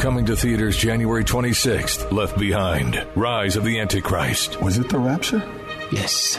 Coming to theaters January 26th, Left Behind, Rise of the Antichrist. Was it the rapture? Yes,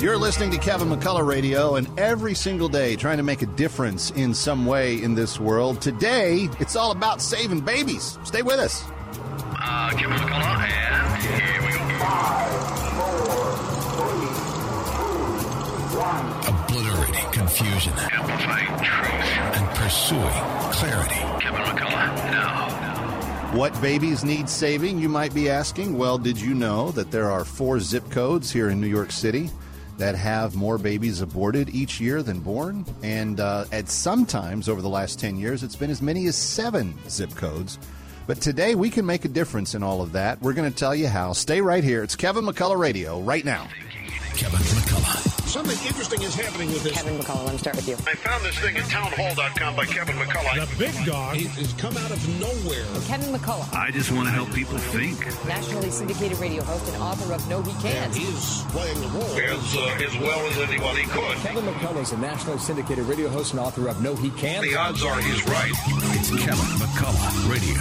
You're listening to Kevin McCullough Radio, and every single day trying to make a difference in some way in this world. Today, it's all about saving babies. Stay with us. Kevin McCullough, and here we go. 5, 4, 3, 2, 1. Obliterating confusion. Amplifying truth. And pursuing clarity. Kevin McCullough, now. What babies need saving, you might be asking? Well, did you know that there are 4 zip codes here in New York City that have more babies aborted each year than born? And at some times over the last 10 years, it's been as many as 7 zip codes. But today, we can make a difference in all of that. We're going to tell you how. Stay right here. It's Kevin McCullough Radio right now. Kevin McCullough. Something interesting is happening with this. Kevin McCullough, let me start with you. I found this thing at townhall.com by Kevin McCullough. The big dog has come out of nowhere. Kevin McCullough. I just want to help people think. Nationally syndicated radio host and author of No He Can't. He is playing the role as well as anyone he could. Kevin McCullough is a nationally syndicated radio host and author of No He Can't. The odds are he's right. It's Kevin McCullough Radio.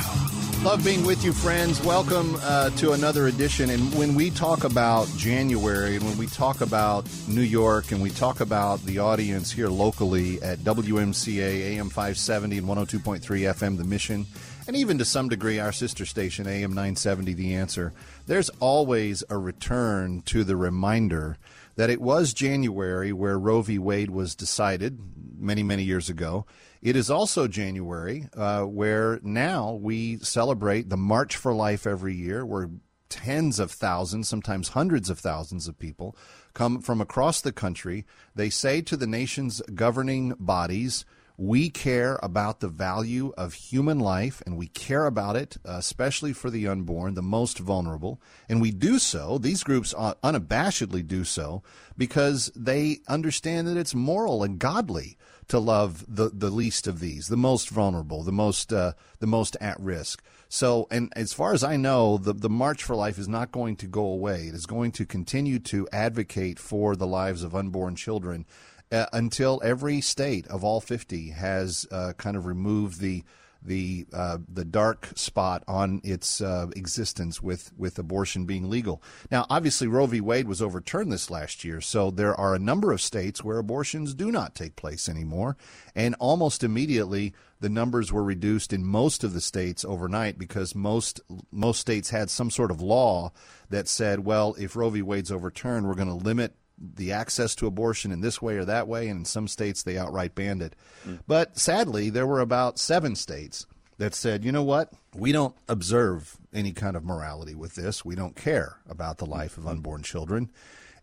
Love being with you, friends. Welcome to another edition. And when we talk about January and when we talk about New York and we talk about the audience here locally at WMCA, AM 570 and 102.3 FM, The Mission, and even to some degree our sister station, AM 970, The Answer, there's always a return to the reminder that it was January where Roe v. Wade was decided many, many years ago. It is also January where now we celebrate the March for Life every year, where tens of thousands, sometimes hundreds of thousands of people come from across the country. They say to the nation's governing bodies, we care about the value of human life, and we care about it, especially for the unborn, the most vulnerable. And we do so, these groups unabashedly do so, because they understand that it's moral and godly to love the least of these, the most vulnerable, the most at risk. So, and as far as I know, the March for Life is not going to go away. It is going to continue to advocate for the lives of unborn children until every state of all 50 has kind of removed the dark spot on its existence with abortion being legal. Now, obviously, Roe v. Wade was overturned this last year, so there are a number of states where abortions do not take place anymore. And almost immediately, the numbers were reduced in most of the states overnight because most states had some sort of law that said, well, if Roe v. Wade's overturned, we're going to limit the access to abortion in this way or that way, and in some states they outright banned it. But sadly, there were about 7 states that said, you know what, we don't observe any kind of morality with this. We don't care about the life of unborn children.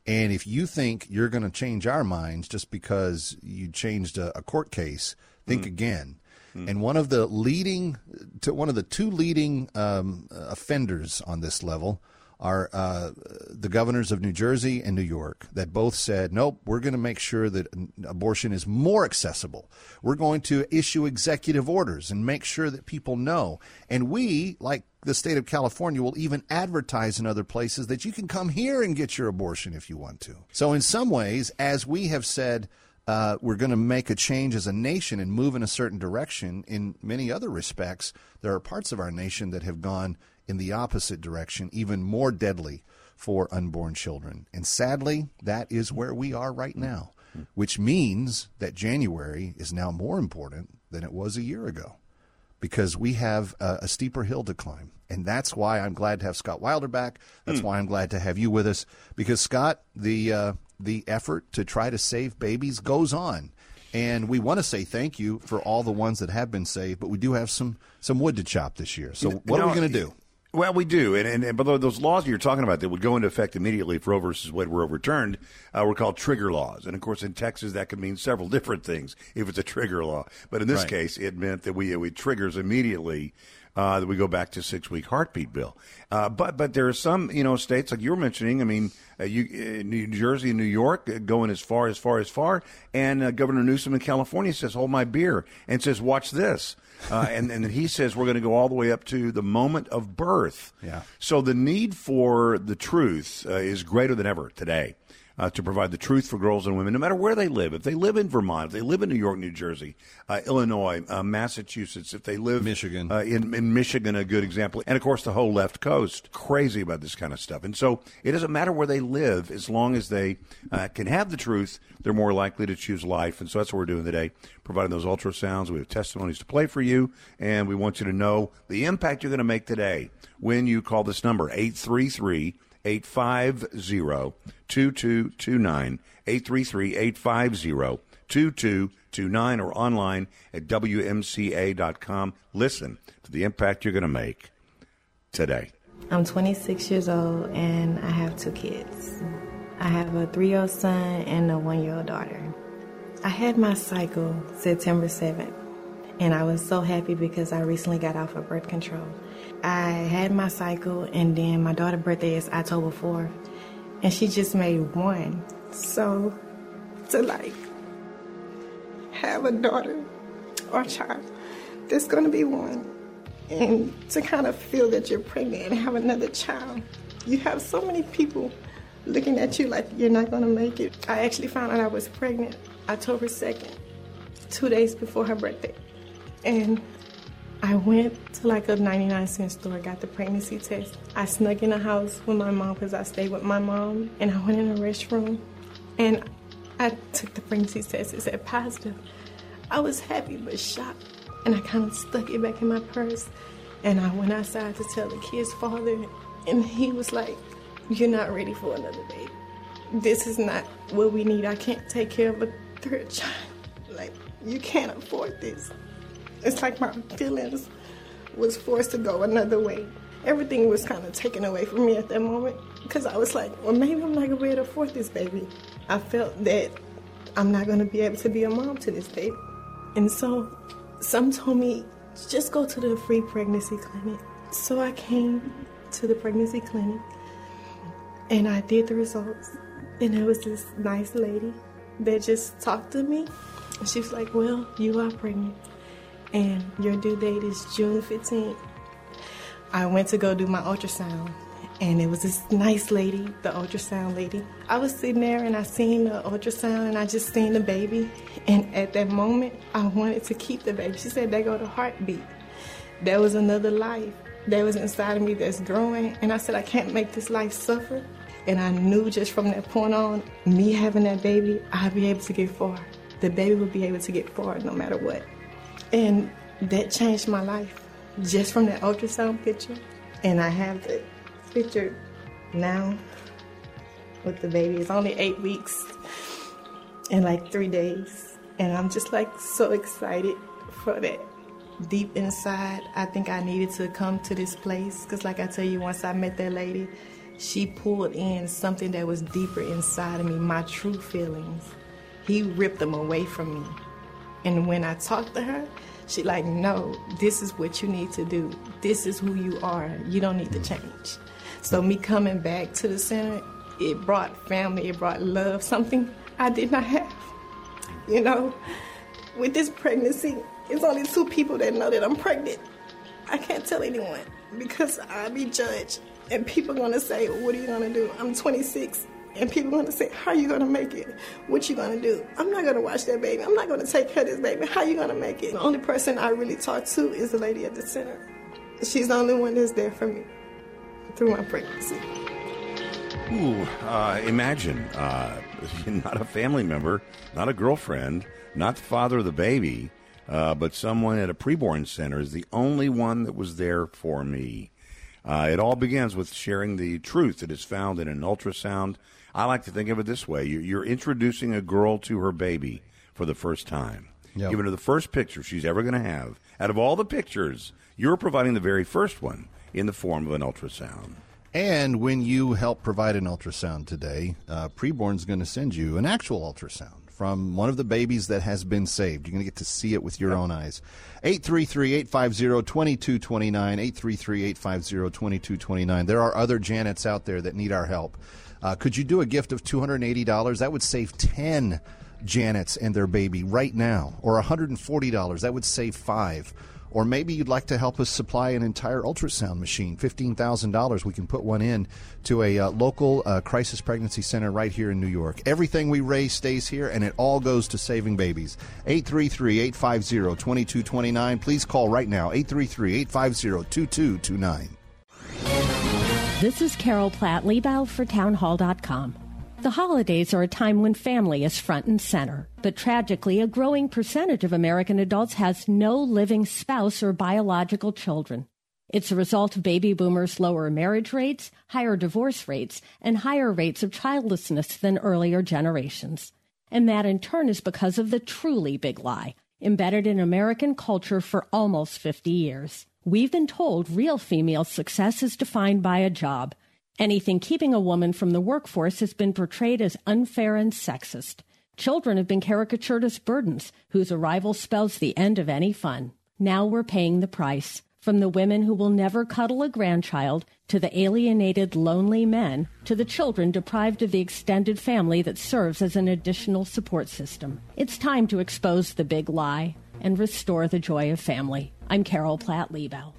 And if you think you're going to change our minds just because you changed a court case, think again. And one of the two leading offenders on this level are the governors of New Jersey and New York that both said, nope, we're going to make sure that abortion is more accessible. We're going to issue executive orders and make sure that people know. And we, like the state of California, will even advertise in other places that you can come here and get your abortion if you want to. So in some ways, as we have said, we're going to make a change as a nation and move in a certain direction, in many other respects, there are parts of our nation that have gone in the opposite direction, even more deadly for unborn children. And sadly, that is where we are right now, which means that January is now more important than it was a year ago because we have a steeper hill to climb. And that's why I'm glad to have Scott Wilder back. That's why I'm glad to have you with us, because, Scott, the effort to try to save babies goes on. And we want to say thank you for all the ones that have been saved, but we do have some wood to chop this year. So what are we going to do? Well, we do, and but those laws you're talking about that would go into effect immediately if Roe versus Wade were overturned were called trigger laws. And, of course, in Texas, that could mean several different things if it's a trigger law. But in this case, it meant that it triggers immediately that we go back to 6-week heartbeat bill. But there are some, you know, states like you were mentioning. I mean, New Jersey and New York going as far. And Governor Newsom in California says, hold my beer, and says, watch this. And then he says we're going to go all the way up to the moment of birth. Yeah. So the need for the truth is greater than ever today. To provide the truth for girls and women, no matter where they live. If they live in Vermont, if they live in New York, New Jersey, Illinois, Massachusetts, if they live Michigan. In Michigan, a good example. And, of course, the whole left coast, crazy about this kind of stuff. And so it doesn't matter where they live. As long as they can have the truth, they're more likely to choose life. And so that's what we're doing today, providing those ultrasounds. We have testimonies to play for you, and we want you to know the impact you're going to make today when you call this number, 833-850-2229, 833-850-2229, or online at WMCA.com. Listen to the impact you're going to make today. I'm 26 years old, and I have two kids. I have a 3-year-old son and a 1-year-old daughter. I had my cycle September 7th, and I was so happy because I recently got off of birth control. I had my cycle, and then my daughter's birthday is October 4th, and she just made one. So to, like, have a daughter or a child, there's going to be one. And to kind of feel that you're pregnant and have another child, you have so many people looking at you like you're not going to make it. I actually found out I was pregnant October 2nd, 2 days before her birthday. And I went to like a 99-cent store, got the pregnancy test. I snuck in the house with my mom because I stayed with my mom, and I went in the restroom, and I took the pregnancy test. It said positive. I was happy but shocked, and I kind of stuck it back in my purse, and I went outside to tell the kid's father, and he was like, you're not ready for another baby. This is not what we need. I can't take care of a third child. Like, you can't afford this. It's like my feelings was forced to go another way. Everything was kind of taken away from me at that moment because I was like, well, maybe I'm not going to be able to afford this baby. I felt that I'm not going to be able to be a mom to this baby. And so some told me, just go to the free pregnancy clinic. So I came to the pregnancy clinic, and I did the results. And there was this nice lady that just talked to me. She was like, well, you are pregnant, and your due date is June 15th. I went to go do my ultrasound, and it was this nice lady, the ultrasound lady. I was sitting there, and I seen the ultrasound, and I just seen the baby. And at that moment, I wanted to keep the baby. She said, there go the heartbeat. There was another life that was inside of me that's growing. And I said, I can't make this life suffer. And I knew just from that point on, me having that baby, I'd be able to get far. The baby would be able to get far no matter what. And that changed my life just from that ultrasound picture. And I have the picture now with the baby. It's only 8 weeks and like 3 days. And I'm just like so excited for that. Deep inside, I think I needed to come to this place because, like I tell you, once I met that lady, she pulled in something that was deeper inside of me, my true feelings. He ripped them away from me. And when I talked to her, she like, no, this is what you need to do. This is who you are. You don't need to change. So me coming back to the center, it brought family, it brought love, something I did not have. You know, with this pregnancy, it's only 2 people that know that I'm pregnant. I can't tell anyone because I'll be judged. And people going to say, what are you going to do? I'm 26. And people are going to say, how are you going to make it? What you going to do? I'm not going to watch that baby. I'm not going to take care of this baby. How you going to make it? The only person I really talk to is the lady at the center. She's the only one that's there for me through my pregnancy. Ooh, imagine not a family member, not a girlfriend, not the father of the baby, but someone at a preborn center is the only one that was there for me. It all begins with sharing the truth that is found in an ultrasound. I like to think of it this way. You're introducing a girl to her baby for the first time. Yep. Giving her the first picture she's ever going to have. Out of all the pictures, you're providing the very first one in the form of an ultrasound. And when you help provide an ultrasound today, Preborn's going to send you an actual ultrasound from one of the babies that has been saved. You're going to get to see it with your own eyes. 833-850-2229, 833-850-2229. There are other Janets out there that need our help. Could you do a gift of $280? That would save 10 Janets and their baby right now. Or $140. That would save 5. Or maybe you'd like to help us supply an entire ultrasound machine, $15,000. We can put one in to a local crisis pregnancy center right here in New York. Everything we raise stays here, and it all goes to saving babies. 833-850-2229. Please call right now, 833-850-2229. This is Carol Platt Liebau for townhall.com. The holidays are a time when family is front and center. But tragically, a growing percentage of American adults has no living spouse or biological children. It's a result of baby boomers' lower marriage rates, higher divorce rates, and higher rates of childlessness than earlier generations. And that, in turn, is because of the truly big lie, embedded in American culture for almost 50 years. We've been told real female success is defined by a job. Anything keeping a woman from the workforce has been portrayed as unfair and sexist. Children have been caricatured as burdens, whose arrival spells the end of any fun. Now we're paying the price, from the women who will never cuddle a grandchild, to the alienated, lonely men, to the children deprived of the extended family that serves as an additional support system. It's time to expose the big lie and restore the joy of family. I'm Carol Platt Liebau.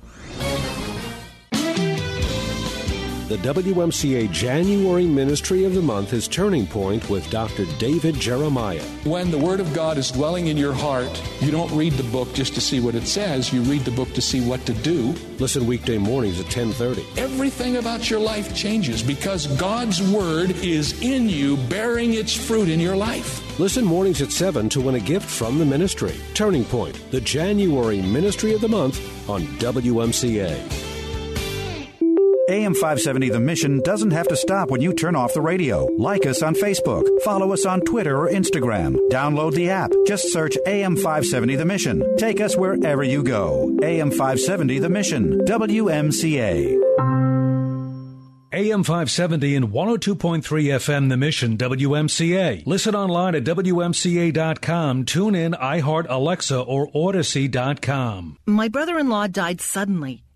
The WMCA January Ministry of the Month is Turning Point with Dr. David Jeremiah. When the Word of God is dwelling in your heart, you don't read the book just to see what it says. You read the book to see what to do. Listen weekday mornings at 10:30. Everything about your life changes because God's Word is in you, bearing its fruit in your life. Listen mornings at 7 to win a gift from the ministry. Turning Point, the January Ministry of the Month on WMCA. AM 570 The Mission doesn't have to stop when you turn off the radio. Like us on Facebook. Follow us on Twitter or Instagram. Download the app. Just search AM 570 The Mission. Take us wherever you go. AM 570 The Mission. WMCA. AM 570 and 102.3 FM The Mission, WMCA. Listen online at WMCA.com. Tune in, iHeart, Alexa, or Odyssey.com. My brother-in-law died suddenly.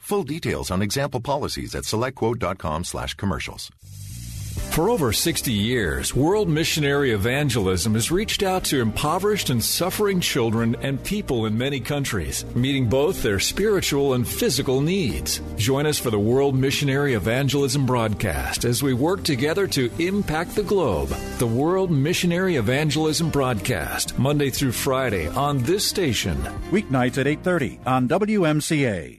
Full details on example policies at selectquote.com/commercials. For over 60 years, World Missionary Evangelism has reached out to impoverished and suffering children and people in many countries, meeting both their spiritual and physical needs. Join us for the World Missionary Evangelism broadcast as we work together to impact the globe. The World Missionary Evangelism broadcast, Monday through Friday on this station. Weeknights at 8:30 on WMCA.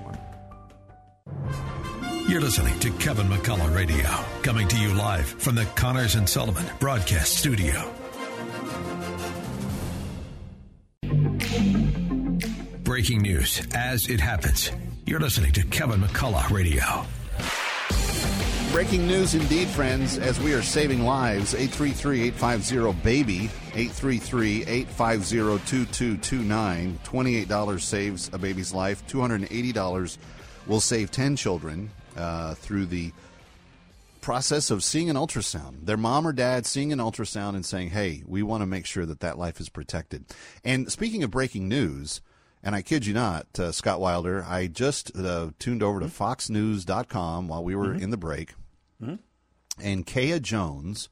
You're listening to Kevin McCullough Radio, coming to you live from the Connors and Sullivan Broadcast Studio. Breaking news as it happens. You're listening to Kevin McCullough Radio. Breaking news indeed, friends, as we are saving lives. 833-850-BABY, 833-850-2229. $28 saves a baby's life, $280 will save 10 children. through the process of seeing an ultrasound, their mom or dad seeing an ultrasound and saying, hey, we want to make sure that that life is protected. And speaking of breaking news, and I kid you not, Scott Wilder, I just tuned over to foxnews.com while we were in the break. And Kaya Jones,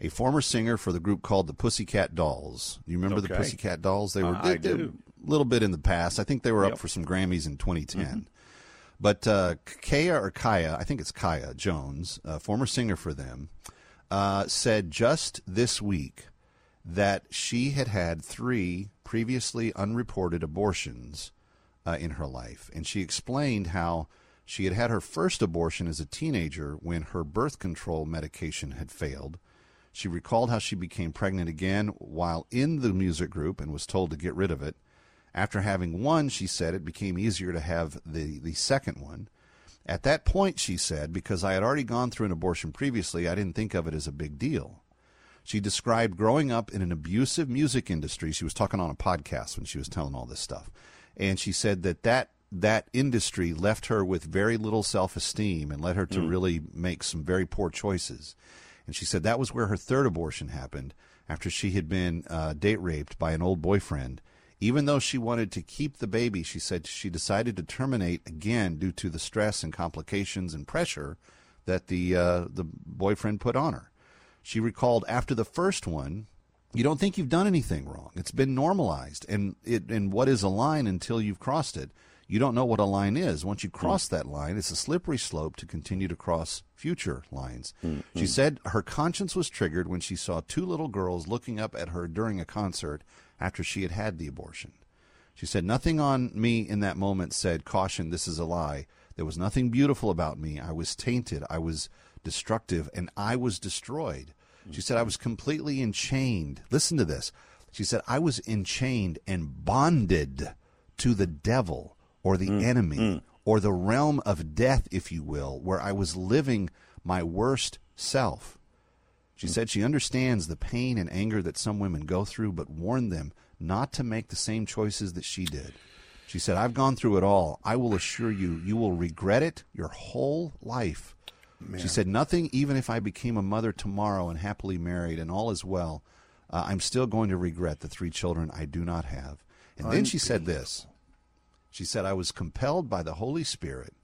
a former singer for the group called the Pussycat Dolls. You remember the Pussycat Dolls? They were a little bit in the past. I think they were up for some Grammys in 2010. But Kaya, I think it's Kaya Jones, former singer for them, said just this week that she had had 3 previously unreported abortions in her life. And she explained how she had had her first abortion as a teenager when her birth control medication had failed. She recalled how she became pregnant again while in the music group and was told to get rid of it. After having one, she said, it became easier to have the second one. At that point, she said, because I had already gone through an abortion previously, I didn't think of it as a big deal. She described growing up in an abusive music industry. She was talking on a podcast when she was telling all this stuff. And she said that that industry left her with very little self-esteem and led her to really make some very poor choices. And she said that was where her third abortion happened, after she had been date raped by an old boyfriend. Even though she wanted to keep the baby, she said she decided to terminate again due to the stress and complications and pressure that the boyfriend put on her. She recalled after the first one, you don't think you've done anything wrong. It's been normalized. And what is a line until you've crossed it? You don't know what a line is. Once you cross that line, it's a slippery slope to continue to cross future lines. She said her conscience was triggered when she saw 2 little girls looking up at her during a concert after she had had the abortion. She said, nothing on me in that moment said, caution, this is a lie. There was nothing beautiful about me. I was tainted. I was destructive, and I was destroyed. She said, I was completely enchained. Listen to this. She said, I was enchained and bonded to the devil, or the enemy, or the realm of death, if you will, where I was living my worst self. She said she understands the pain and anger that some women go through, but warned them not to make the same choices that she did. She said, I've gone through it all. I will assure you, you will regret it your whole life. Man. She said, nothing, even if I became a mother tomorrow and happily married and all is well, I'm still going to regret the 3 children I do not have. And then she said this. She said, I was compelled by the Holy Spirit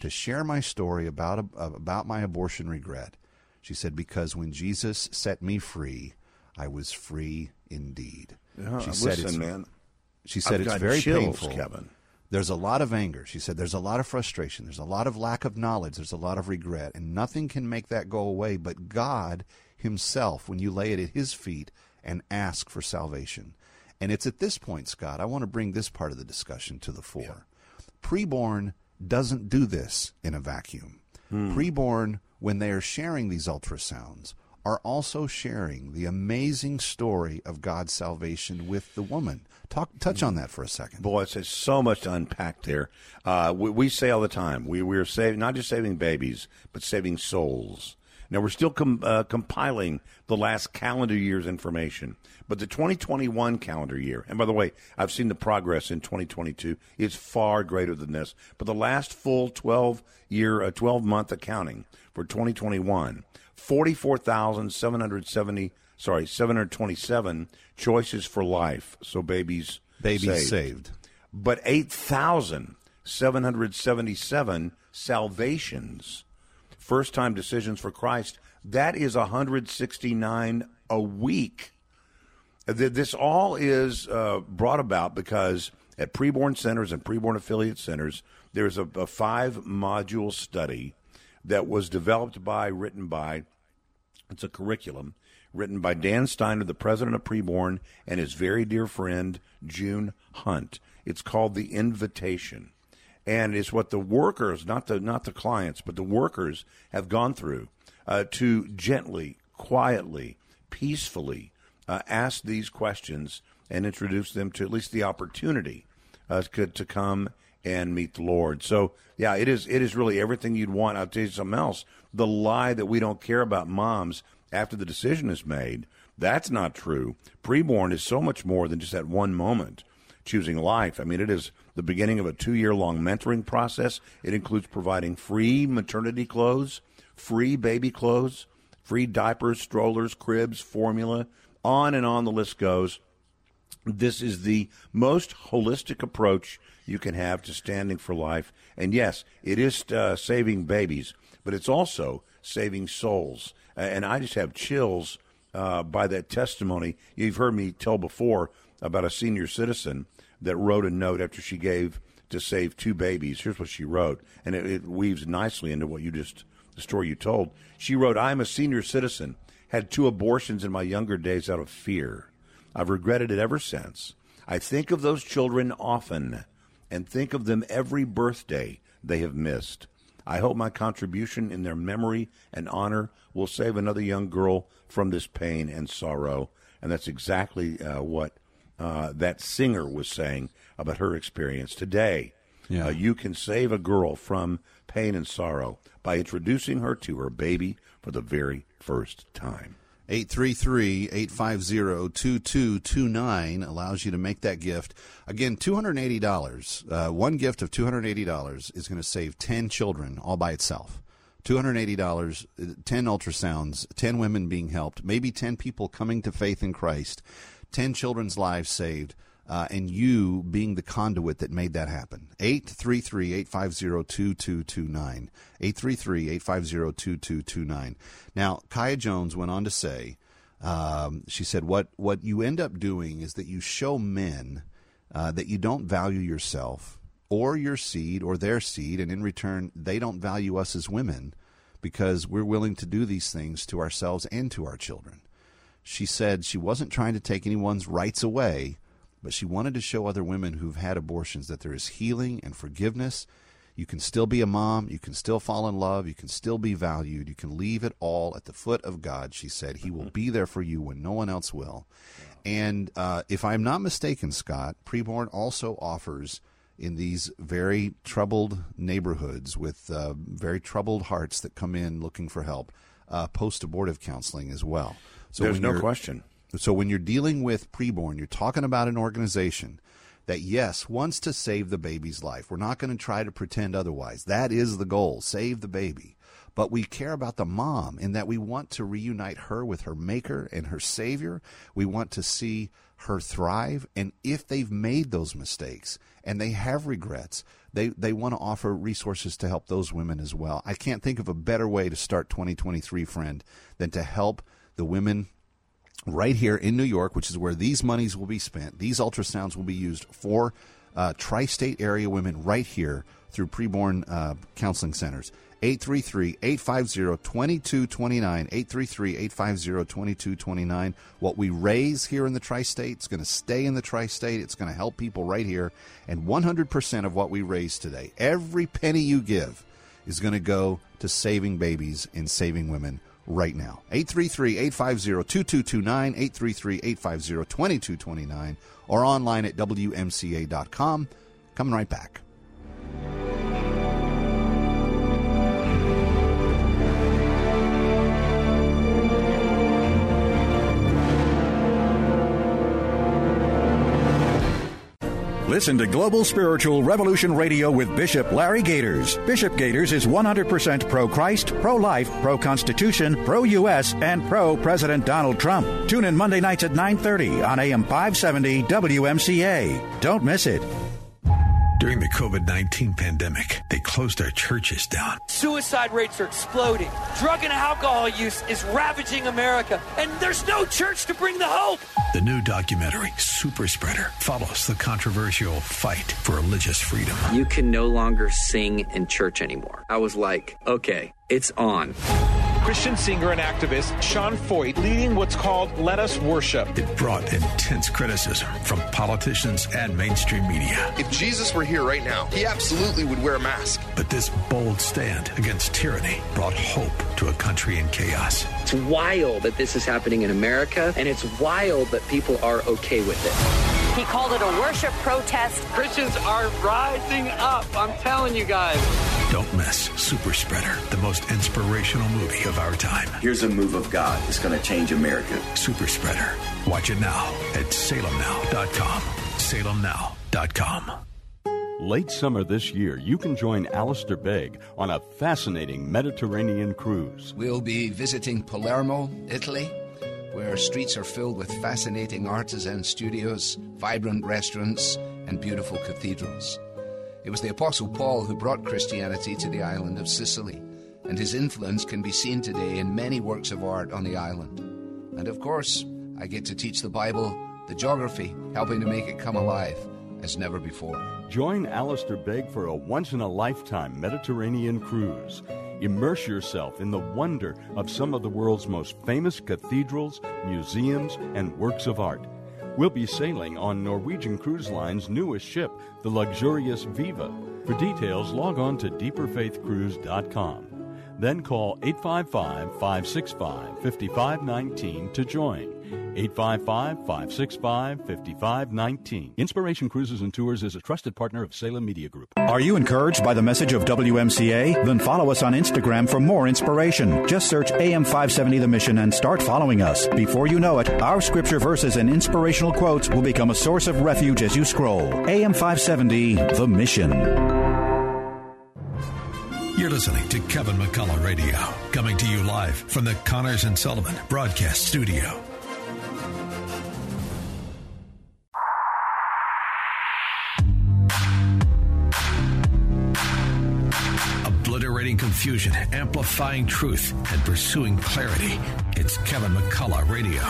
to share my story about my abortion regret. She said, because when Jesus set me free, I was free indeed. She said, it's very painful. Kevin. There's a lot of anger. She said, there's a lot of frustration. There's a lot of lack of knowledge. There's a lot of regret. And nothing can make that go away but God himself when you lay it at his feet and ask for salvation. And it's at this point, Scott, I want to bring this part of the discussion to the fore. Yeah. Preborn doesn't do this in a vacuum. Preborn, when they are sharing these ultrasounds, are also sharing the amazing story of God's salvation with the woman. Touch on that for a second. Boy, there's so much to unpack there. We say all the time, we're saving, not just saving babies, but saving souls. Now, we're still compiling the last calendar year's information, but the 2021 calendar year, and by the way, I've seen the progress in 2022, is far greater than this, but the last full 12-month accounting for 2021, 727 choices for life, so babies saved. But 8,777 salvations, first-time decisions for Christ. That is 169 a week. This all is brought about because at preborn centers and preborn affiliate centers, there's a 5-module study that was it's a curriculum, written by Dan Steiner, the president of Preborn, and his very dear friend, June Hunt. It's called The Invitation. And it's what the workers, not the clients, but the workers have gone through to gently, quietly, peacefully ask these questions and introduce them to at least the opportunity to come and meet the Lord. So, yeah, it is really everything you'd want. I'll tell you something else. The lie that we don't care about moms after the decision is made, that's not true. Preborn is so much more than just that one moment. Choosing Life. I mean, it is the beginning of a 2-year-long mentoring process. It includes providing free maternity clothes, free baby clothes, free diapers, strollers, cribs, formula, on and on the list goes. This is the most holistic approach you can have to Standing for Life. And yes, it is saving babies, but it's also saving souls. And I just have chills by that testimony. You've heard me tell before about a senior citizen that wrote a note after she gave to save 2 babies. Here's what she wrote, and it weaves nicely into what you just, the story you told. She wrote, "I'm a senior citizen, had 2 abortions in my younger days out of fear. I've regretted it ever since. I think of those children often and think of them every birthday they have missed. I hope my contribution in their memory and honor will save another young girl from this pain and sorrow." And that's exactly what that singer was saying about her experience today. Yeah. You can save a girl from pain and sorrow by introducing her to her baby for the very first time. 833-850-2229 allows you to make that gift. Again, $280. One gift of $280 is going to save 10 children all by itself. $280, 10 ultrasounds, 10 women being helped, maybe 10 people coming to faith in Christ, 10 children's lives saved, and you being the conduit that made that happen. 833-850-2229. 833-850-2229. Now, Kaya Jones went on to say, she said, what you end up doing is that you show men that you don't value yourself or your seed or their seed, and in return, they don't value us as women because we're willing to do these things to ourselves and to our children. She said she wasn't trying to take anyone's rights away, but she wanted to show other women who've had abortions that there is healing and forgiveness. You can still be a mom. You can still fall in love. You can still be valued. You can leave it all at the foot of God, she said. He will be there for you when no one else will. Wow. And if I'm not mistaken, Scott, Preborn also offers in these very troubled neighborhoods with very troubled hearts that come in looking for help, post-abortive counseling as well. So there's no question. So when you're dealing with Preborn, you're talking about an organization that, yes, wants to save the baby's life. We're not going to try to pretend otherwise. That is the goal, save the baby. But we care about the mom in that we want to reunite her with her maker and her savior. We want to see her thrive. And if they've made those mistakes and they have regrets, they want to offer resources to help those women as well. I can't think of a better way to start 2023, friend, than to help the women right here in New York, which is where these monies will be spent. These ultrasounds will be used for tri-state area women right here through Preborn counseling centers. 833-850-2229, 833-850-2229. What we raise here in the tri-state is going to stay in the tri-state. It's going to help people right here. And 100% of what we raise today, every penny you give, is going to go to saving babies and saving women right now. 833-850-2229, 833-850-2229, or online at WMCA.com. Coming right back. Listen to Global Spiritual Revolution Radio with Bishop Larry Gators. Bishop Gators is 100% pro-Christ, pro-life, pro-Constitution, pro-U.S., and pro-President Donald Trump. Tune in Monday nights at 9:30 on AM 570 WMCA. Don't miss it. During the COVID-19 pandemic, they closed our churches down. Suicide rates are exploding. Drug and alcohol use is ravaging America, and there's no church to bring the hope. The new documentary, Super Spreader, follows the controversial fight for religious freedom. You can no longer sing in church anymore. I was like, okay, it's on. Christian singer and activist Sean Foyt leading what's called Let Us Worship. It brought intense criticism from politicians and mainstream media. If Jesus were here right now, he absolutely would wear a mask. But this bold stand against tyranny brought hope to a country in chaos. It's wild that this is happening in America, and it's wild that people are okay with it. He called it a worship protest. Christians are rising up, I'm telling you guys. Don't miss Super Spreader, the most inspirational movie of our time. Here's a move of God that's going to change America. Super Spreader. Watch it now at SalemNow.com. SalemNow.com. Late summer this year, you can join Alistair Begg on a fascinating Mediterranean cruise. We'll be visiting Palermo, Italy, where streets are filled with fascinating artisan studios, vibrant restaurants, and beautiful cathedrals. It was the Apostle Paul who brought Christianity to the island of Sicily, and his influence can be seen today in many works of art on the island. And of course, I get to teach the Bible, the geography, helping to make it come alive as never before. Join Alistair Begg for a once-in-a-lifetime Mediterranean cruise. Immerse yourself in the wonder of some of the world's most famous cathedrals, museums, and works of art. We'll be sailing on Norwegian Cruise Line's newest ship, the luxurious Viva. For details, log on to deeperfaithcruise.com. Then call 855-565-5519 to join. 855-565-5519. Inspiration Cruises and Tours is a trusted partner of Salem Media Group. Are you encouraged by the message of WMCA? Then follow us on Instagram for more inspiration. Just search AM 570 The Mission and start following us. Before you know it, our scripture verses and inspirational quotes will become a source of refuge as you scroll. AM 570 The Mission. You're listening to Kevin McCullough Radio, coming to you live from the Connors and Sullivan Broadcast Studio. Obliterating confusion, amplifying truth, and pursuing clarity. It's Kevin McCullough Radio.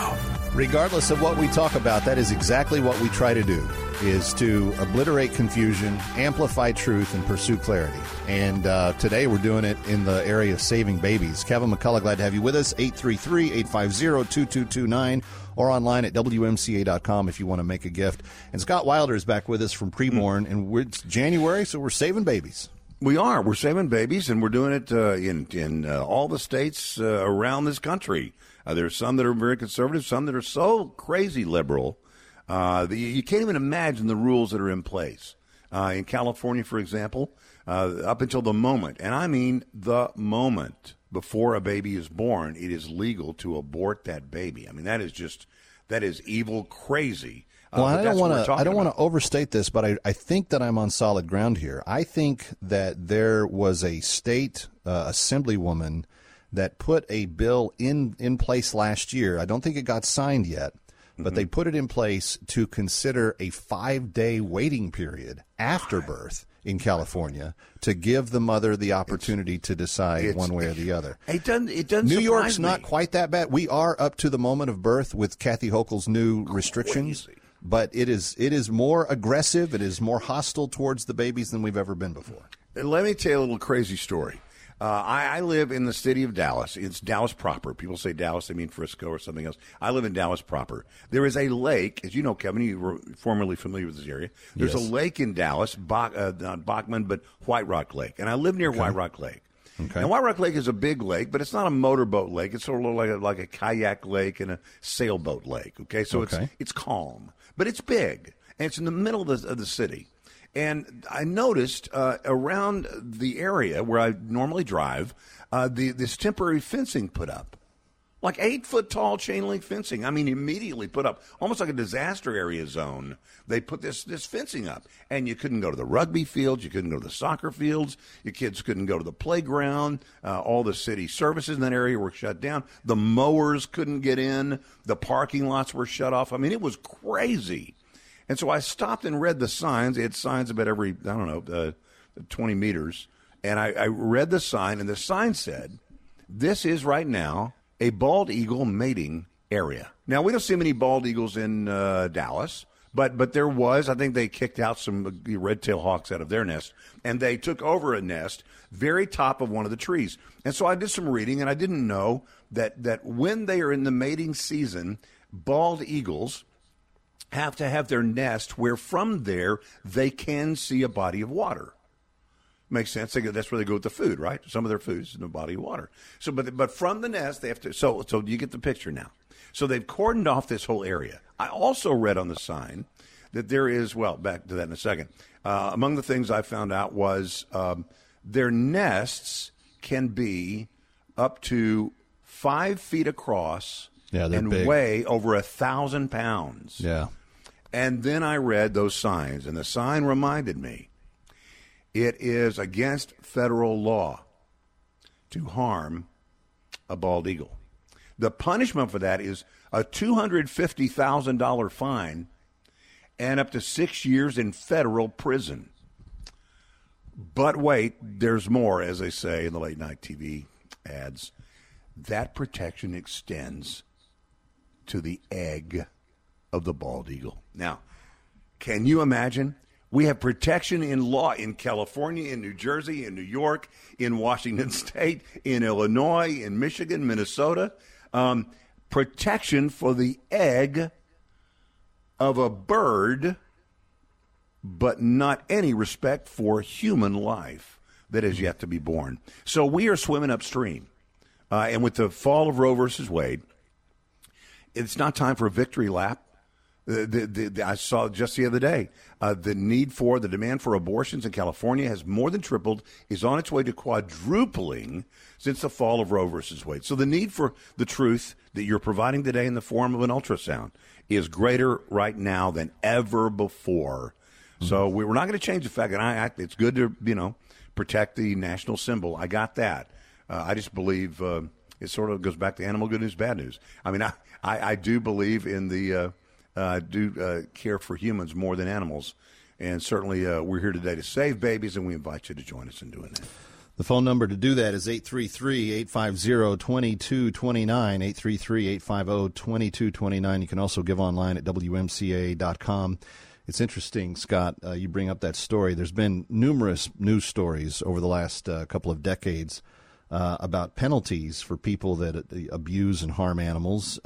Regardless of what we talk about, that is exactly what we try to do, is to obliterate confusion, amplify truth, and pursue clarity. And today we're doing it in the area of saving babies. Kevin McCullough, glad to have you with us, 833-850-2229, or online at WMCA.com if you want to make a gift. And Scott Wilder is back with us from Preborn, and it's January, so we're saving babies. We are. We're saving babies, and we're doing it in all the states around this country. There's some that are very conservative, some that are so crazy liberal. You can't even imagine the rules that are in place. In California, for example, up until the moment, and I mean the moment before a baby is born, it is legal to abort that baby. I mean, that is evil crazy. Well, I don't want to overstate this, but I think that I'm on solid ground here. I think that there was a state assemblywoman that put a bill in place last year. I don't think it got signed yet. But they put it in place to consider a 5-day waiting period after birth in California to give the mother the opportunity to decide one way or the other. It doesn't New York's not quite that bad. We are up to the moment of birth with Kathy Hochul's new restrictions. But it is more aggressive. It is more hostile towards the babies than we've ever been before. Let me tell you a little crazy story. I live in the city of Dallas. It's Dallas proper. People say Dallas, they mean Frisco or something else. I live in Dallas proper. There is a lake, as you know, Kevin, you were formerly familiar with this area. There's a lake in Dallas, not Bachman, but White Rock Lake. And I live near White Rock Lake. Okay. And White Rock Lake is a big lake, but it's not a motorboat lake. It's sort of like a kayak lake and a sailboat lake. Okay, so it's calm, but it's big, and it's in the middle of the city. And I noticed around the area where I normally drive, this temporary fencing put up, like 8-foot-tall chain link fencing. I mean, immediately put up, almost like a disaster area zone. They put this fencing up, and you couldn't go to the rugby fields, you couldn't go to the soccer fields, your kids couldn't go to the playground. All the city services in that area were shut down. The mowers couldn't get in. The parking lots were shut off. I mean, it was crazy. And so I stopped and read the signs. They had signs about every, 20 meters. And I read the sign, and the sign said, this is right now a bald eagle mating area. Now, we don't see many bald eagles in Dallas, but there was. I think they kicked out some red-tailed hawks out of their nest, and they took over a nest very top of one of the trees. And so I did some reading, and I didn't know that when they are in the mating season, bald eagles have to have their nest where from there they can see a body of water. Makes sense. That's where they go with the food, right? Some of their food is in a body of water. So, but from the nest, they have to. So you get the picture now. So they've cordoned off this whole area. I also read on the sign that there is, well, back to that in a second. Among the things I found out was their nests can be up to 5 feet across and big. Weigh over 1,000 pounds. Yeah. And then I read those signs, and the sign reminded me it is against federal law to harm a bald eagle. The punishment for that is a $250,000 fine and up to 6 years in federal prison. But wait, there's more, as they say in the late night TV ads. That protection extends to the egg of the bald eagle. Now, can you imagine? We have protection in law in California, in New Jersey, in New York, in Washington State, in Illinois, in Michigan, Minnesota. Protection for the egg of a bird, but not any respect for human life that is yet to be born. So we are swimming upstream. And with the fall of Roe versus Wade, it's not time for a victory lap. I saw just the other day, the demand for abortions in California has more than tripled, is on its way to quadrupling since the fall of Roe versus Wade. So the need for the truth that you're providing today in the form of an ultrasound is greater right now than ever before. Mm-hmm. So we're not going to change the fact that it's good to, protect the national symbol. I got that. I just believe it sort of goes back to animal good news, bad news. I mean, I do believe in the... I do care for humans more than animals. And certainly we're here today to save babies, and we invite you to join us in doing that. The phone number to do that is 833-850-2229, 833-850-2229. You can also give online at WMCA.com. It's interesting, Scott, you bring up that story. There's been numerous news stories over the last couple of decades about penalties for people that abuse and harm animals,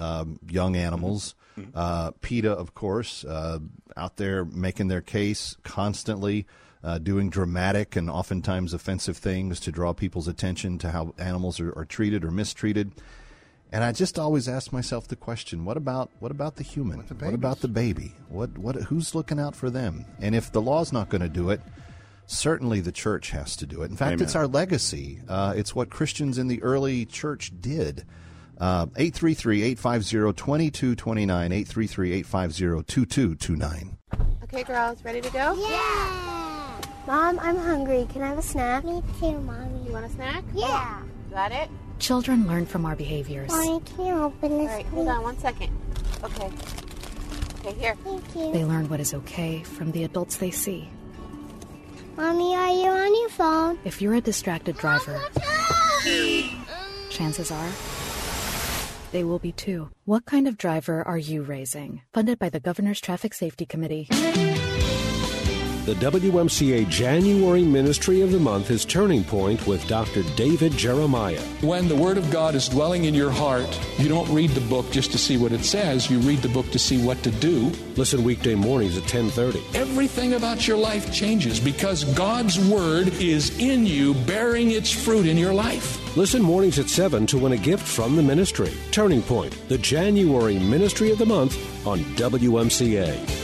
young animals. PETA, of course, out there making their case constantly, doing dramatic and oftentimes offensive things to draw people's attention to how animals are treated or mistreated. And I just always ask myself the question, what about the human? What about the baby? What who's looking out for them? And if the law's not going to do it, certainly the church has to do it. In fact, Amen. It's our legacy. It's what Christians in the early church did. 833-850-2229, 833-850-2229. Okay, girls, ready to go? Yeah! Mom, I'm hungry. Can I have a snack? Me too, Mommy. You want a snack? Yeah. Is that it? Children learn from our behaviors. Mommy, can you open this, all right, please? Hold on 1 second. Okay. Okay, here. Thank you. They learn what is okay from the adults they see. Mommy, are you on your phone? If you're a distracted driver, chances are they will be too. What kind of driver are you raising? Funded by the Governor's Traffic Safety Committee. The WMCA January Ministry of the Month is Turning Point with Dr. David Jeremiah. When the Word of God is dwelling in your heart, you don't read the book just to see what it says. You read the book to see what to do. Listen weekday mornings at 10:30. Everything about your life changes because God's Word is in you, bearing its fruit in your life. Listen mornings at 7 to win a gift from the ministry. Turning Point, the January Ministry of the Month on WMCA.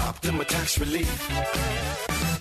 Optima Tax Relief.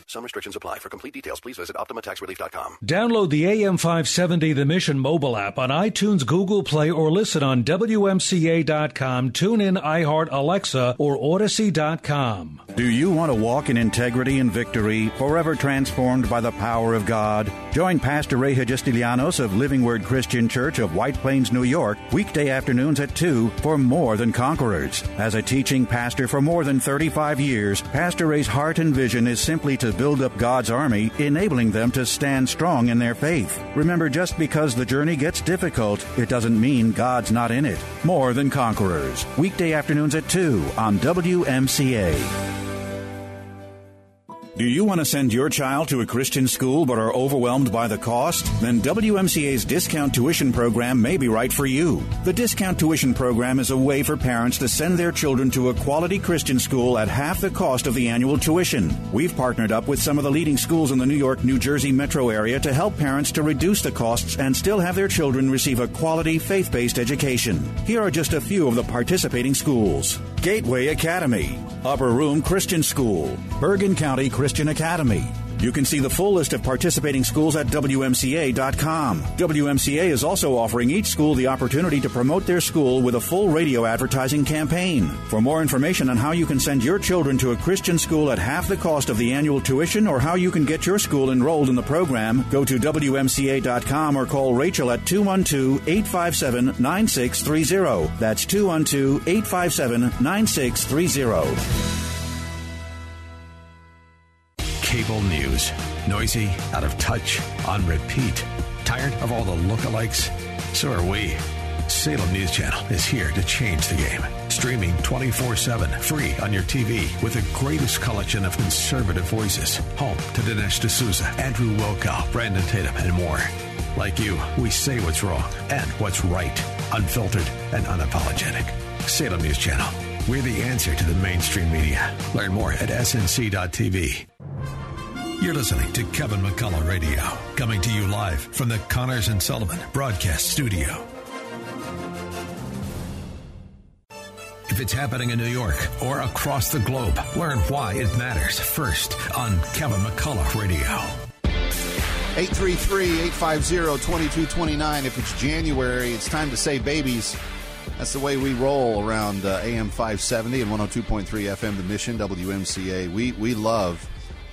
Some restrictions apply. For complete details, please visit OptimaTaxRelief.com. Download the AM 570 The Mission mobile app on iTunes, Google Play, or listen on WMCA.com, TuneIn, iHeart, Alexa, or Odyssey.com. Do you want to walk in integrity and victory, forever transformed by the power of God? Join Pastor Ray Higistilianos of Living Word Christian Church of White Plains, New York, weekday afternoons at 2 for More Than Conquerors. As a teaching pastor for more than 35 years, Pastor Ray's heart and vision is simply to build up God's army, enabling them to stand strong in their faith. Remember, just because the journey gets difficult, it doesn't mean God's not in it. More Than Conquerors, weekday afternoons at 2 on WMCA. Do you want to send your child to a Christian school but are overwhelmed by the cost? Then WMCA's Discount Tuition Program may be right for you. The Discount Tuition Program is a way for parents to send their children to a quality Christian school at half the cost of the annual tuition. We've partnered up with some of the leading schools in the New York, New Jersey metro area to help parents to reduce the costs and still have their children receive a quality, faith-based education. Here are just a few of the participating schools. Gateway Academy, Upper Room Christian School, Bergen County Christian Academy. You can see the full list of participating schools at WMCA.com. WMCA is also offering each school the opportunity to promote their school with a full radio advertising campaign. For more information on how you can send your children to a Christian school at half the cost of the annual tuition or how you can get your school enrolled in the program, go to WMCA.com or call Rachel at 212-857-9630. That's 212-857-9630. Cable news. Noisy, out of touch, on repeat. Tired of all the lookalikes? So are we. Salem News Channel is here to change the game. Streaming 24/7, free on your TV, with the greatest collection of conservative voices. Home to Dinesh D'Souza, Andrew Wilkow, Brandon Tatum, and more. Like you, we say what's wrong and what's right. Unfiltered and unapologetic. Salem News Channel. We're the answer to the mainstream media. Learn more at snc.tv. You're listening to Kevin McCullough Radio, coming to you live from the Connors and Sullivan Broadcast Studio. If it's happening in New York or across the globe, learn why it matters first on Kevin McCullough Radio. 833-850-2229. If it's January, it's time to say babies. That's the way we roll around AM 570 and 102.3 FM, The Mission, WMCA. We love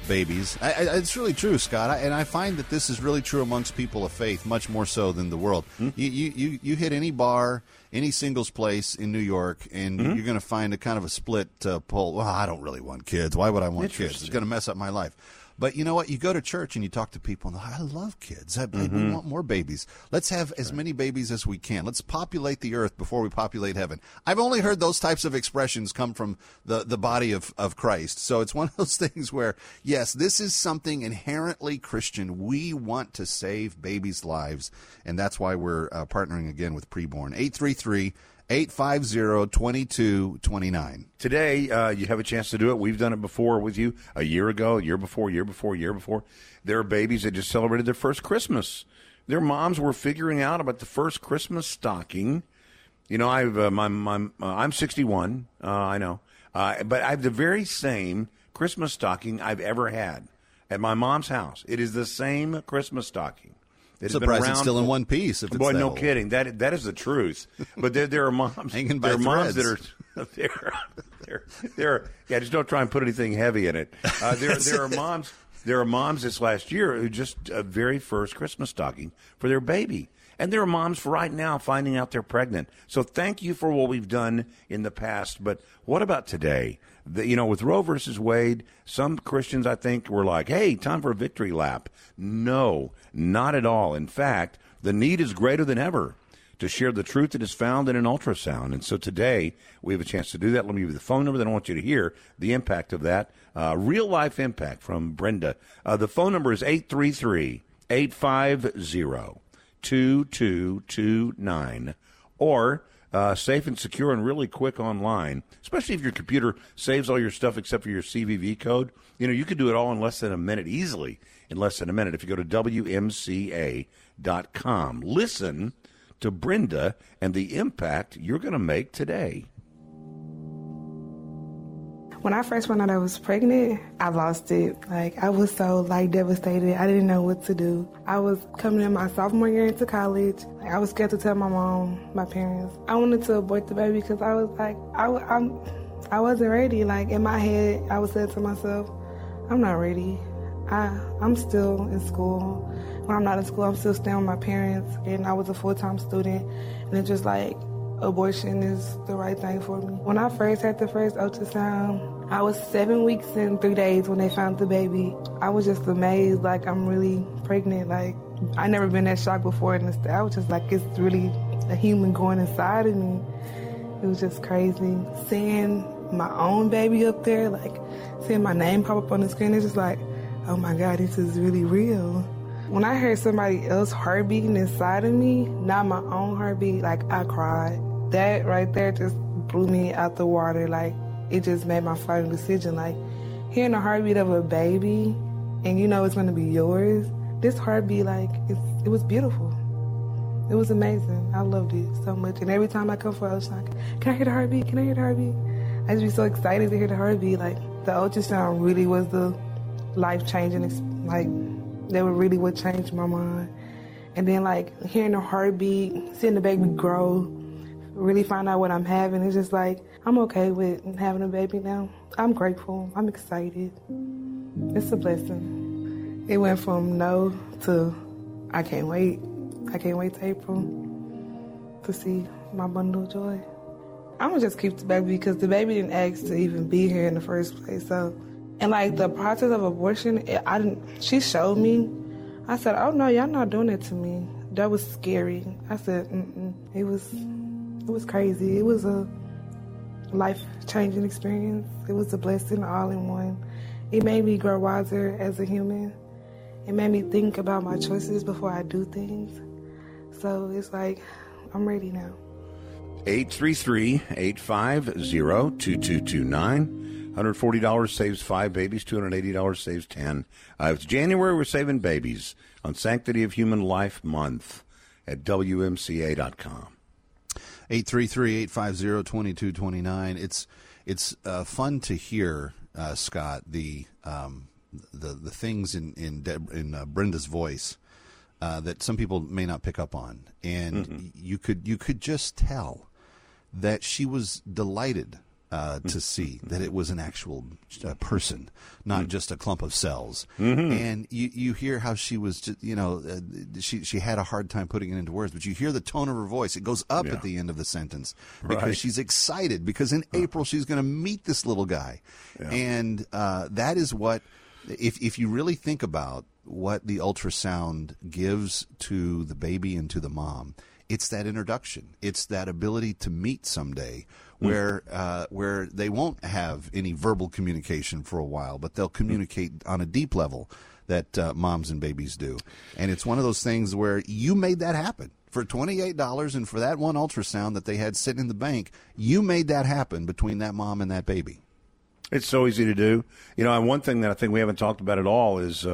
babies. It's really true, Scott, and I find that this is really true amongst people of faith, much more so than the world. Mm-hmm. You hit any bar, any singles place in New York, and mm-hmm. you're going to find a kind of a split poll. Well, I don't really want kids. Why would I want kids? It's going to mess up my life. But you know what? You go to church and you talk to people, and I love kids. Mm-hmm. We want more babies. Let's have as many babies as we can. Let's populate the earth before we populate heaven. I've only heard those types of expressions come from the body of Christ. So it's one of those things where, yes, this is something inherently Christian. We want to save babies' lives, and that's why we're partnering again with Preborn. 833-850-2229. Today, you have a chance to do it. We've done it before with you a year ago, year before. There are babies that just celebrated their first Christmas. Their moms were figuring out about the first Christmas stocking. You know, I've I'm 61. I know, but I have the very same Christmas stocking I've ever had at my mom's house. It is the same Christmas stocking. It's surprised it's still in one piece. If it's boy, no old. Kidding. That is the truth. But there are moms hanging by threads. There are moms that are there. Yeah, just don't try and put anything heavy in it. There are moms this last year who just very first Christmas stocking for their baby, and there are moms for right now finding out they're pregnant. So thank you for what we've done in the past. But what about today? With Roe versus Wade, some Christians, I think, were like, hey, time for a victory lap. No, not at all. In fact, the need is greater than ever to share the truth that is found in an ultrasound. And so today we have a chance to do that. Let me give you the phone number. Then I want you to hear the impact of that, real-life impact from Brenda. The phone number is 833-850-2229 or safe and secure and really quick online, especially if your computer saves all your stuff except for your CVV code. You can do it all in less than a minute, easily in less than a minute, if you go to WMCA.com. Listen to Brenda and the impact you're going to make today. When I first found out I was pregnant, I lost it. I was so, devastated. I didn't know what to do. I was coming in my sophomore year into college. I was scared to tell my mom, my parents. I wanted to abort the baby because I was I wasn't ready. In my head, I was saying to myself, I'm not ready. I'm still in school. When I'm not in school, I'm still staying with my parents. And I was a full-time student. And it's just abortion is the right thing for me. When I first had the first ultrasound, I was 7 weeks and 3 days when they found the baby. I was just amazed, like, I'm really pregnant. Like, I never been that shocked before. And I was just like, it's really a human going inside of me. It was just crazy. Seeing my own baby up there, like, seeing my name pop up on the screen, it's just like, oh my God, this is really real. When I heard somebody else's heart beating inside of me, not my own heartbeat, like, I cried. That right there just blew me out the water. Like, it just made my final decision. Like, hearing the heartbeat of a baby and you know it's gonna be yours, this heartbeat, like, it was beautiful. It was amazing. I loved it so much. And every time I come for ultrasound, can I hear the heartbeat? Can I hear the heartbeat? I just be so excited to hear the heartbeat. Like, the ultrasound really was the life-changing, like, that was really what changed my mind. And then, like, hearing the heartbeat, seeing the baby grow, really find out what I'm having. It's just like, I'm okay with having a baby now. I'm grateful. I'm excited. It's a blessing. It went from no to I can't wait. I can't wait to April to see my bundle of joy. I'm gonna just keep the baby because the baby didn't ask to even be here in the first place. So, and like the process of abortion, she showed me. I said, oh no, y'all not doing it to me. That was scary. I said, It was crazy. It was a life-changing experience. It was a blessing all in one. It made me grow wiser as a human. It made me think about my choices before I do things. So it's like, I'm ready now. 833-850-2229. $140 saves 5 babies. $280 saves 10. It's January. We're saving babies on Sanctity of Human Life Month at WMCA.com. 833-850-2229. It's fun to hear, Scott, the things in Brenda's voice that some people may not pick up on, and you could just tell that she was delighted to see that it was an actual person, not just a clump of cells. And you hear how she was, she had a hard time putting it into words, but you hear the tone of her voice. It goes up at the end of the sentence because she's excited, because in April she's going to meet this little guy. And that is what, if you really think about what the ultrasound gives to the baby and to the mom, it's that introduction. It's that ability to meet someday where they won't have any verbal communication for a while, but they'll communicate on a deep level that moms and babies do. And it's one of those things where you made that happen for $28, and for that one ultrasound that they had sitting in the bank, you made that happen between that mom and that baby. It's so easy to do. You know, and one thing that I think we haven't talked about at all is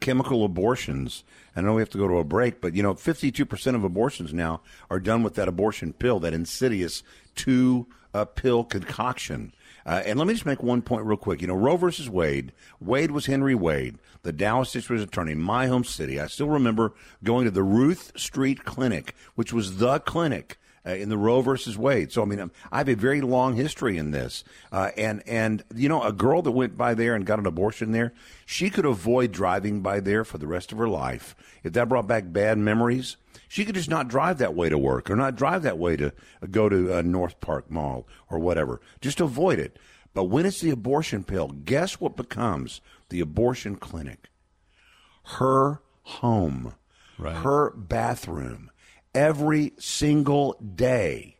chemical abortions. I know we have to go to a break, but, 52% of abortions now are done with that abortion pill, that insidious 2-pill concoction. And let me just make one point real quick. Roe versus Wade. Wade was Henry Wade, the Dallas district attorney, my home city. I still remember going to the Ruth Street Clinic, which was the clinic in the Roe versus Wade. So, I have a very long history in this. And a girl that went by there and got an abortion there, she could avoid driving by there for the rest of her life. If that brought back bad memories, she could just not drive that way to work, or not drive that way to go to North Park Mall or whatever. Just avoid it. But when it's the abortion pill, guess what becomes the abortion clinic? Her home, her bathroom. Every single day,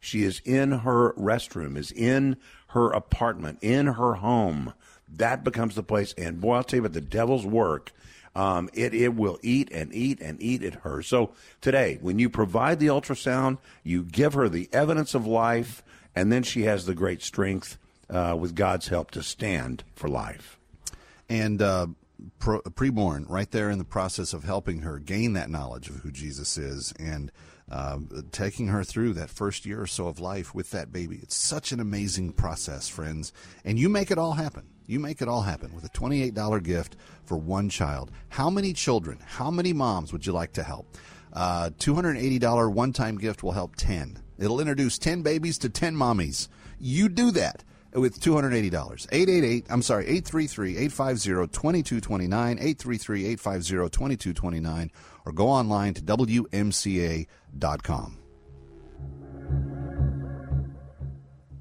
she is in her restroom, is in her apartment, in her home. That becomes the place. And boy, I'll tell you about the devil's work. It will eat and eat and eat at her. So today, when you provide the ultrasound, you give her the evidence of life, and then she has the great strength with God's help to stand for life. And Preborn, right there in the process of helping her gain that knowledge of who Jesus is, and taking her through that first year or so of life with that baby. It's such an amazing process, friends. And you make it all happen. You make it all happen with a $28 gift for one child. How many children, how many moms would you like to help? $280 one-time gift will help 10. It'll introduce 10 babies to 10 mommies. You do that with $280. 833-850-2229, 833-850-2229, or go online to WMCA.com.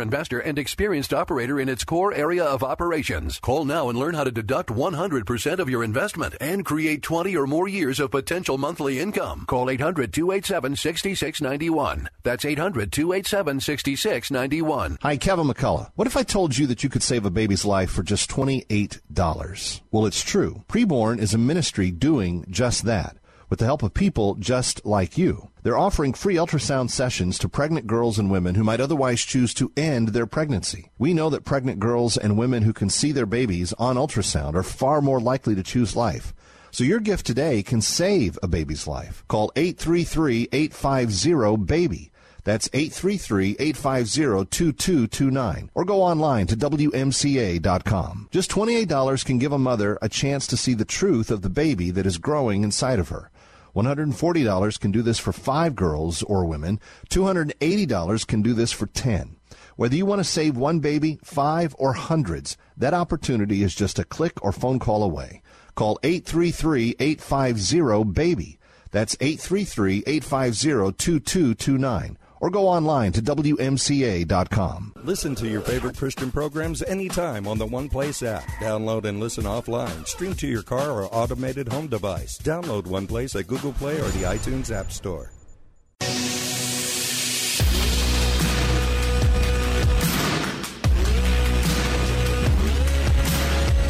investor and experienced operator in its core area of operations. Call now and learn how to deduct 100% of your investment and create 20 or more years of potential monthly income. Call 800-287-6691. That's 800-287-6691. Hi, Kevin McCullough. What if I told you that you could save a baby's life for just $28? Well, it's true. Preborn is a ministry doing just that, with the help of people just like you. They're offering free ultrasound sessions to pregnant girls and women who might otherwise choose to end their pregnancy. We know that pregnant girls and women who can see their babies on ultrasound are far more likely to choose life. So your gift today can save a baby's life. Call 833-850-BABY. That's 833-850-2229. Or go online to WMCA.com. Just $28 can give a mother a chance to see the truth of the baby that is growing inside of her. $140 can do this for 5 girls or women. $280 can do this for 10. Whether you want to save 1 baby, 5, or hundreds, that opportunity is just a click or phone call away. Call 833-850-BABY. That's 833-850-2229. Or go online to WMCA.com. Listen to your favorite Christian programs anytime on the OnePlace app. Download and listen offline. Stream to your car or automated home device. Download OnePlace at Google Play or the iTunes App Store.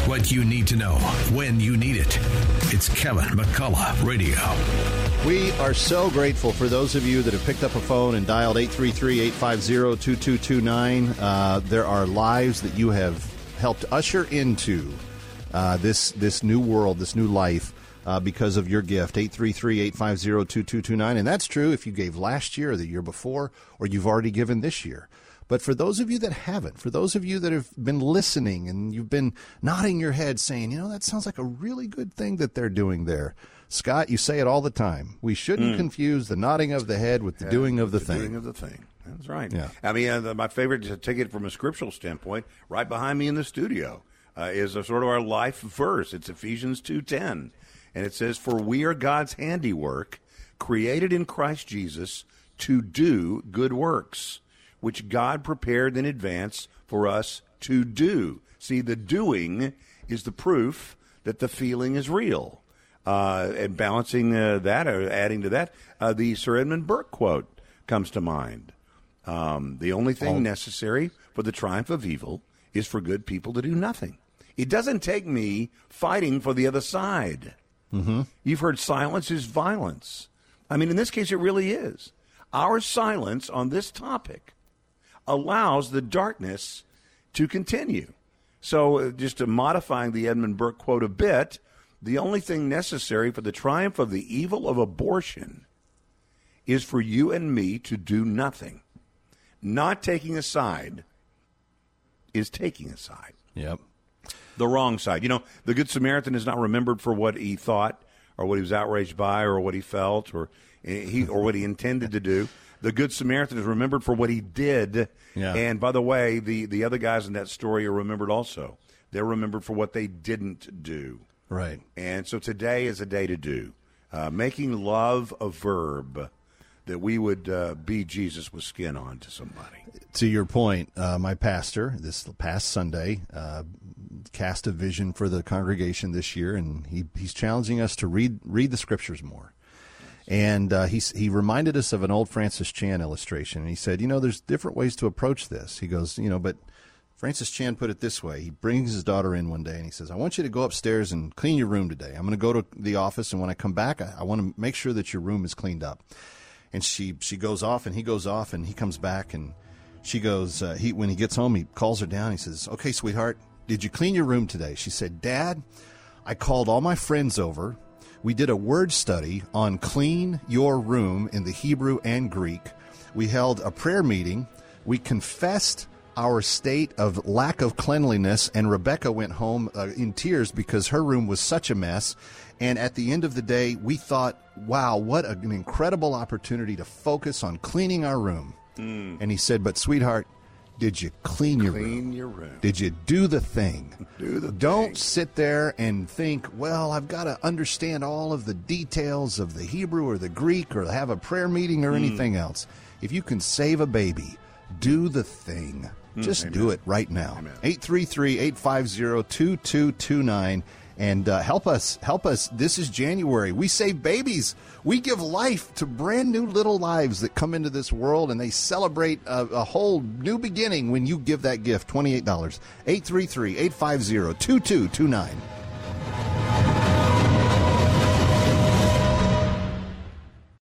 What you need to know when you need it. It's Kevin McCullough Radio. We are so grateful for those of you that have picked up a phone and dialed 833-850-2229. There are lives that you have helped usher into this new world, this new life, because of your gift, 833-850-2229. And that's true if you gave last year or the year before, or you've already given this year. But for those of you that haven't, for those of you that have been listening and you've been nodding your head saying, you know, that sounds like a really good thing that they're doing there. Scott, you say it all the time. We shouldn't confuse the nodding of the head with the doing of the thing. Doing of the thing. That's right. Yeah. I mean, my favorite, to take it from a scriptural standpoint, right behind me in the studio is a sort of our life verse. It's Ephesians 2:10. And it says, "For we are God's handiwork, created in Christ Jesus to do good works, which God prepared in advance for us to do." See, the doing is the proof that the feeling is real. And balancing that, or adding to that, the Sir Edmund Burke quote comes to mind. The only thing necessary for the triumph of evil is for good people to do nothing. It doesn't take me fighting for the other side. Mm-hmm. You've heard silence is violence. I mean, in this case, it really is. Our silence on this topic allows the darkness to continue. So just modifying the Edmund Burke quote a bit, the only thing necessary for the triumph of the evil of abortion is for you and me to do nothing. Not taking a side is taking a side. Yep. The wrong side. You know, the Good Samaritan is not remembered for what he thought or what he was outraged by or what he felt or what he intended to do. The Good Samaritan is remembered for what he did. Yeah. And, by the way, the other guys in that story are remembered also. They're remembered for what they didn't do. Right. And so today is a day to do. Making love a verb, that we would be Jesus with skin on to somebody. To your point, my pastor this past Sunday cast a vision for the congregation this year, and he's challenging us to read the Scriptures more. And he reminded us of an old Francis Chan illustration. And he said, you know, there's different ways to approach this. He goes, you know, but Francis Chan put it this way. He brings his daughter in one day and he says, I want you to go upstairs and clean your room today. I'm going to go to the office, and when I come back, I want to make sure that your room is cleaned up. And she goes off and he comes back, and She goes, when he gets home, he calls her down. He says, "Okay, sweetheart, did you clean your room today?" She said, "Dad, I called all my friends over. We did a word study on clean your room in the Hebrew and Greek. We held a prayer meeting. We confessed our state of lack of cleanliness, and Rebecca went home in tears because her room was such a mess. And at the end of the day, we thought, wow, what an incredible opportunity to focus on cleaning our room." Mm. And he said, "But sweetheart, did you clean your room? Did you do the thing? Don't sit there and think, well, I've got to understand all of the details of the Hebrew or the Greek or have a prayer meeting or anything else. If you can save a baby, do the thing. Just do it right now." Amen. 833-850-2229. And help us. This is January. We save babies. We give life to brand new little lives that come into this world, and they celebrate a whole new beginning when you give that gift, $28. 833-850-2229.